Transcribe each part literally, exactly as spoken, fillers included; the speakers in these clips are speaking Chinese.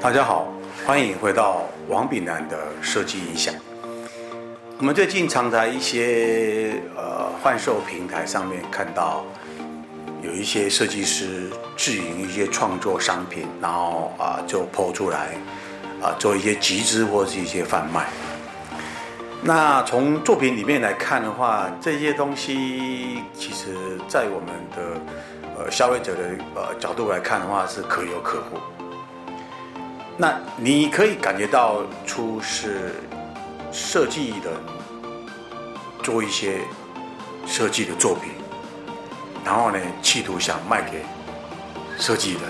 大家好，欢迎回到王炳南的设计影响。我们最近常在一些呃贩售平台上面看到，有一些设计师自营一些创作商品，然后啊、呃、就po出来，啊、呃、做一些集资或是一些贩卖。那从作品里面来看的话，这些东西其实在我们的呃消费者的呃角度来看的话，是可有可无。那你可以感觉到出是设计人做一些设计的作品，然后呢企图想卖给设计人。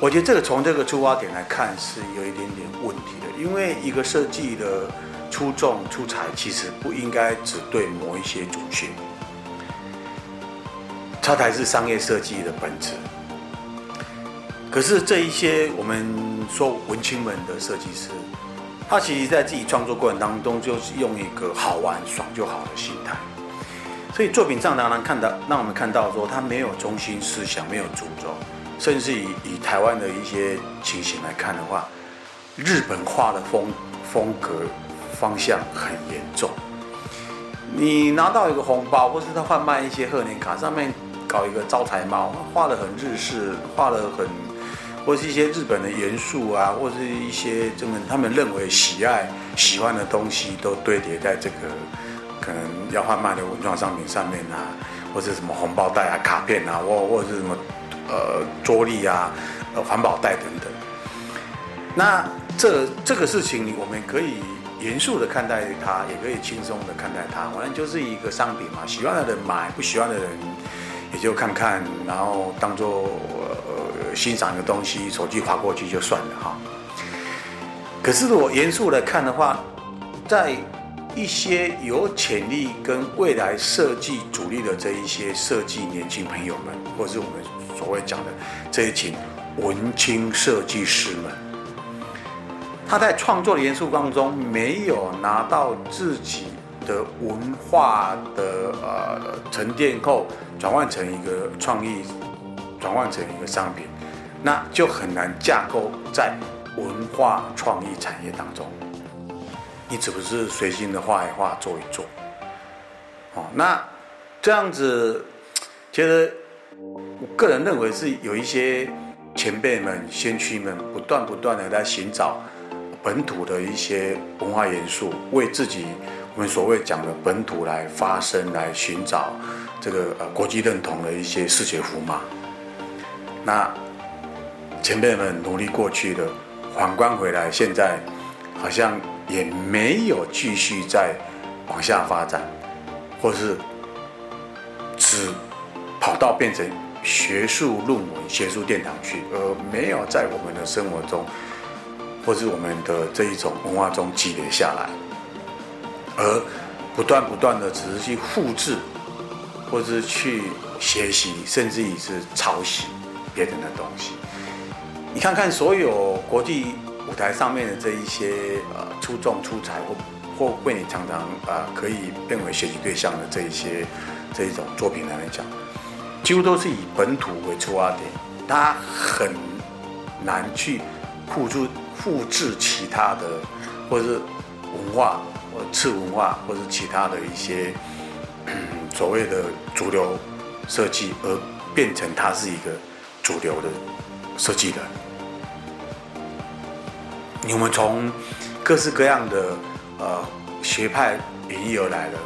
我觉得这个从这个出发点来看是有一点点问题的，因为一个设计的出众出彩其实不应该只对某一些族群，它才是商业设计的本质。可是这一些我们说文青们的设计师，他其实在自己创作过程当中就是用一个好玩爽就好的心态，所以作品上常常看到让我们看到说他没有中心思想，没有主轴，甚至 以, 以台湾的一些情形来看的话，日本化的 风, 风格方向很严重。你拿到一个红包，或是他贩卖一些贺年卡，上面搞一个招财猫，画得很日式，画得很或是一些日本的元素啊，或是一些他们认为喜爱喜欢的东西都堆叠在这个可能要贩卖的文创商品上面啊，或是什么红包袋啊、卡片啊，或或是什么呃桌历啊、呃环保袋等等。那这这个事情，我们可以严肃的看待它，也可以轻松的看待它，反正就是一个商品嘛，喜欢的人买，不喜欢的人也就看看，然后当作欣赏一个东西，手机滑过去就算了哈。可是如果严肃来看的话，在一些有潜力跟未来设计主力的这一些设计年轻朋友们，或是我们所谓讲的这一群文青设计师们，他在创作的元素当中没有拿到自己的文化的呃沉淀后，转换成一个创意，转换成一个商品，那就很难架构在文化创意产业当中。你只不过是随心的画一画，做一做，哦，那这样子，其实我个人认为是有一些前辈们、先驱们不断不断的在寻找本土的一些文化元素，为自己我们所谓讲的本土来发声，来寻找这个呃国际认同的一些视觉符码。那前辈们努力过去的，反观回来，现在好像也没有继续再往下发展，或是只跑到变成学术论文、学术殿堂去，而没有在我们的生活中，或是我们的这一种文化中积累下来，而不断不断的只是去复制，或是去学习，甚至于是抄袭别人的东西。你看看所有国际舞台上面的这一些呃出众出彩或或被你常常呃可以变为学习对象的这一些这一种作品来讲，几乎都是以本土为出发点，它很难去复制复制其他的，或者是文化或次文化，或者是其他的一些所谓的主流设计，而变成它是一个主流的设计人。你们从各式各样的呃学派演绎而来的，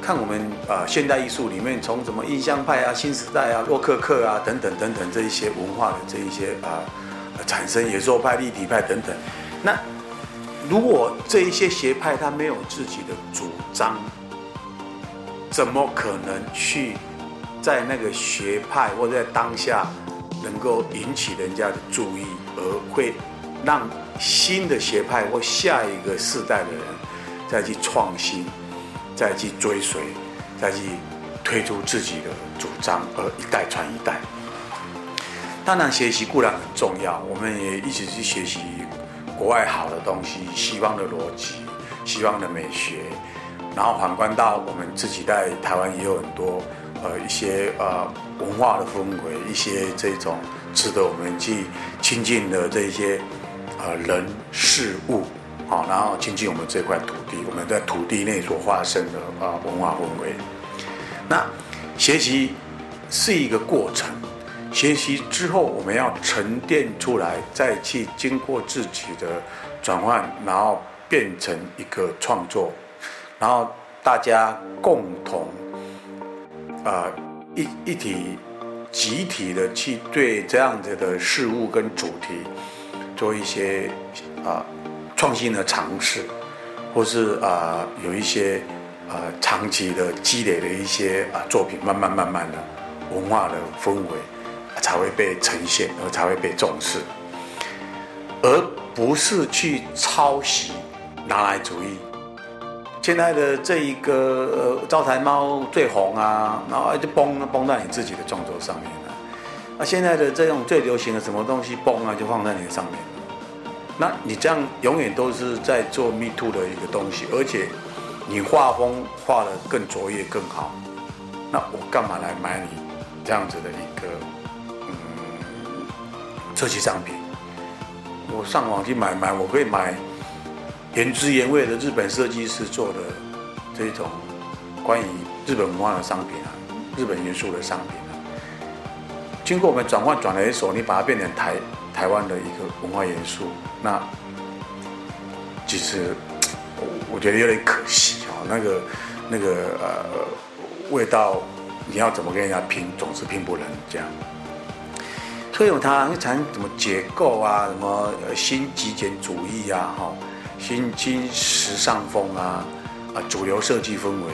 看我们呃现代艺术里面，从什么印象派啊、新时代啊、洛可可啊等等等等这一些文化的这一些啊、呃、产生野兽派、立体派等等。那如果这一些学派它没有自己的主张，怎么可能去在那个学派或者在当下能够引起人家的注意，而会让新的学派或下一个世代的人再去创新，再去追随，再去推出自己的主张，而一代传一代。当然学习固然很重要，我们也一直去学习国外好的东西，西方的逻辑，西方的美学，然后反观到我们自己在台湾也有很多呃一些呃文化的氛围，一些这种值得我们去亲近的这些呃人事物，好、哦，然后亲近我们这块土地，我们在土地内所发生的啊、呃、文化氛围。那学习是一个过程，学习之后我们要沉淀出来，再去经过自己的转换，然后变成一个创作，然后大家共同啊、呃、一一体集体的去对这样子的事物跟主题做一些啊、呃、创新的尝试，或是啊、呃、有一些呃长期的积累的一些啊、呃、作品，慢慢慢慢的文化的氛围才会被呈现，而才会被重视，而不是去抄袭拿来主义。现在的这一个呃招财猫最红啊，然后就蹦蹦在你自己的创作上面了、啊。啊，现在的这种最流行的什么东西蹦啊，就放在你上面了。那你这样永远都是在做 me too 的一个东西，而且你画风画得更卓越更好，那我干嘛来买你这样子的一个嗯设计商品？我上网去买买，我可以买原汁原味的日本设计师做的这种关于日本文化的商品啊，日本元素的商品啊，经过我们转换转了一手，你把它变成台台湾的一个文化元素，那其实我觉得有点可惜啊、哦，那个那个呃味道，你要怎么跟人家拼，总是拼不能这样。所以我常常谈什么结构啊，什么新极简主义啊，哈、哦。新新时尚风啊，啊，主流设计氛围，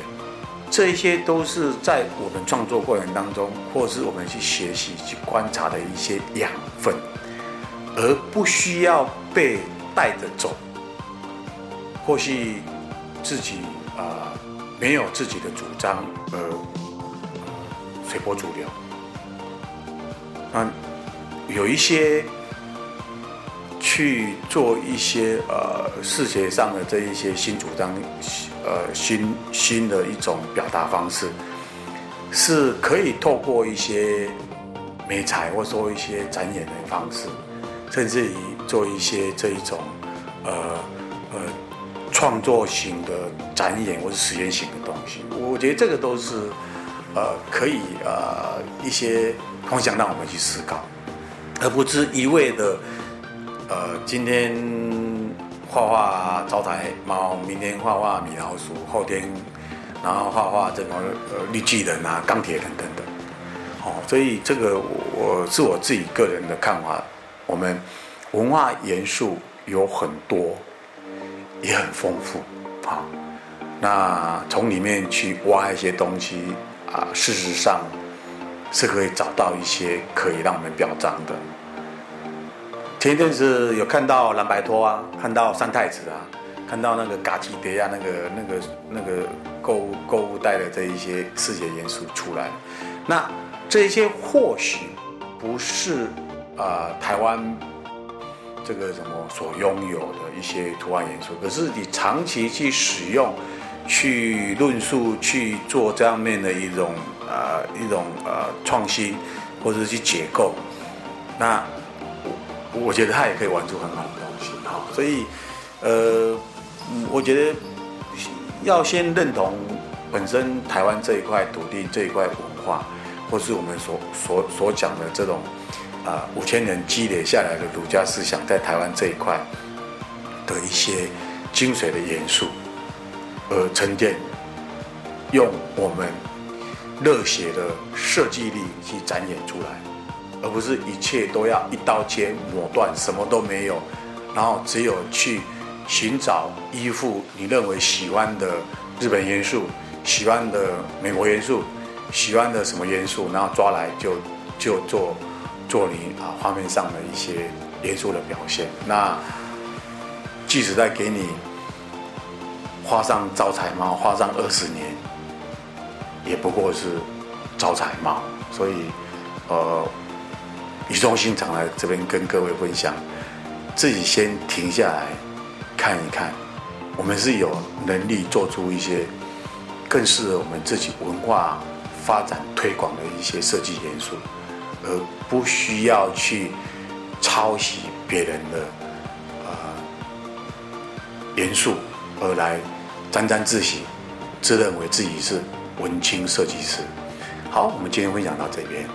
这一些都是在我们创作过程当中，或是我们去学习、去观察的一些养分，而不需要被带着走。或许自己啊、呃、没有自己的主张，而随波逐流。那有一些。去做一些呃视觉上的这一些新主张，呃新新的一种表达方式，是可以透过一些美材或说一些展演的方式，甚至于做一些这一种呃呃创作型的展演或是实验型的东西，我觉得这个都是呃可以呃一些方向让我们去思考，而不是一味的。呃，今天画画招财猫，明天画画米老鼠，后天然后画画这种呃绿巨人啊、钢铁人等等，哦，所以这个我是我自己个人的看法。我们文化元素有很多，也很丰富，啊、哦，那从里面去挖一些东西啊，事实上是可以找到一些可以让我们表彰的。前一阵子有看到蓝白拖啊，看到三太子啊，看到那个嘎吉蝶啊，那个那个那个购物购物袋的这一些视觉元素出来，那这些或许不是啊、呃、台湾这个什么所拥有的一些图案元素，可是你长期去使用、去论述、去做这样面的一种啊、呃、一种呃创新，或者去解构，那。我觉得他也可以玩出很好的东西，哈，所以，呃，我觉得要先认同本身台湾这一块土地这一块文化，或是我们所所所讲的这种啊五千年积累下来的儒家思想，在台湾这一块的一些精髓的元素，而沉淀，用我们热血的设计力去展演出来。而不是一切都要一刀切抹断，什么都没有，然后只有去寻找依附你认为喜欢的日本元素、喜欢的美国元素、喜欢的什么元素，然后抓来就就做做你啊画面上的一些元素的表现。那即使在给你画上招财猫，画上二十年，也不过是招财猫，所以呃。语重心长来这边跟各位分享，自己先停下来看一看，我们是有能力做出一些更适合我们自己文化发展推广的一些设计元素，而不需要去抄袭别人的呃元素而来沾沾自喜，自认为自己是文青设计师。好，我们今天分享到这边。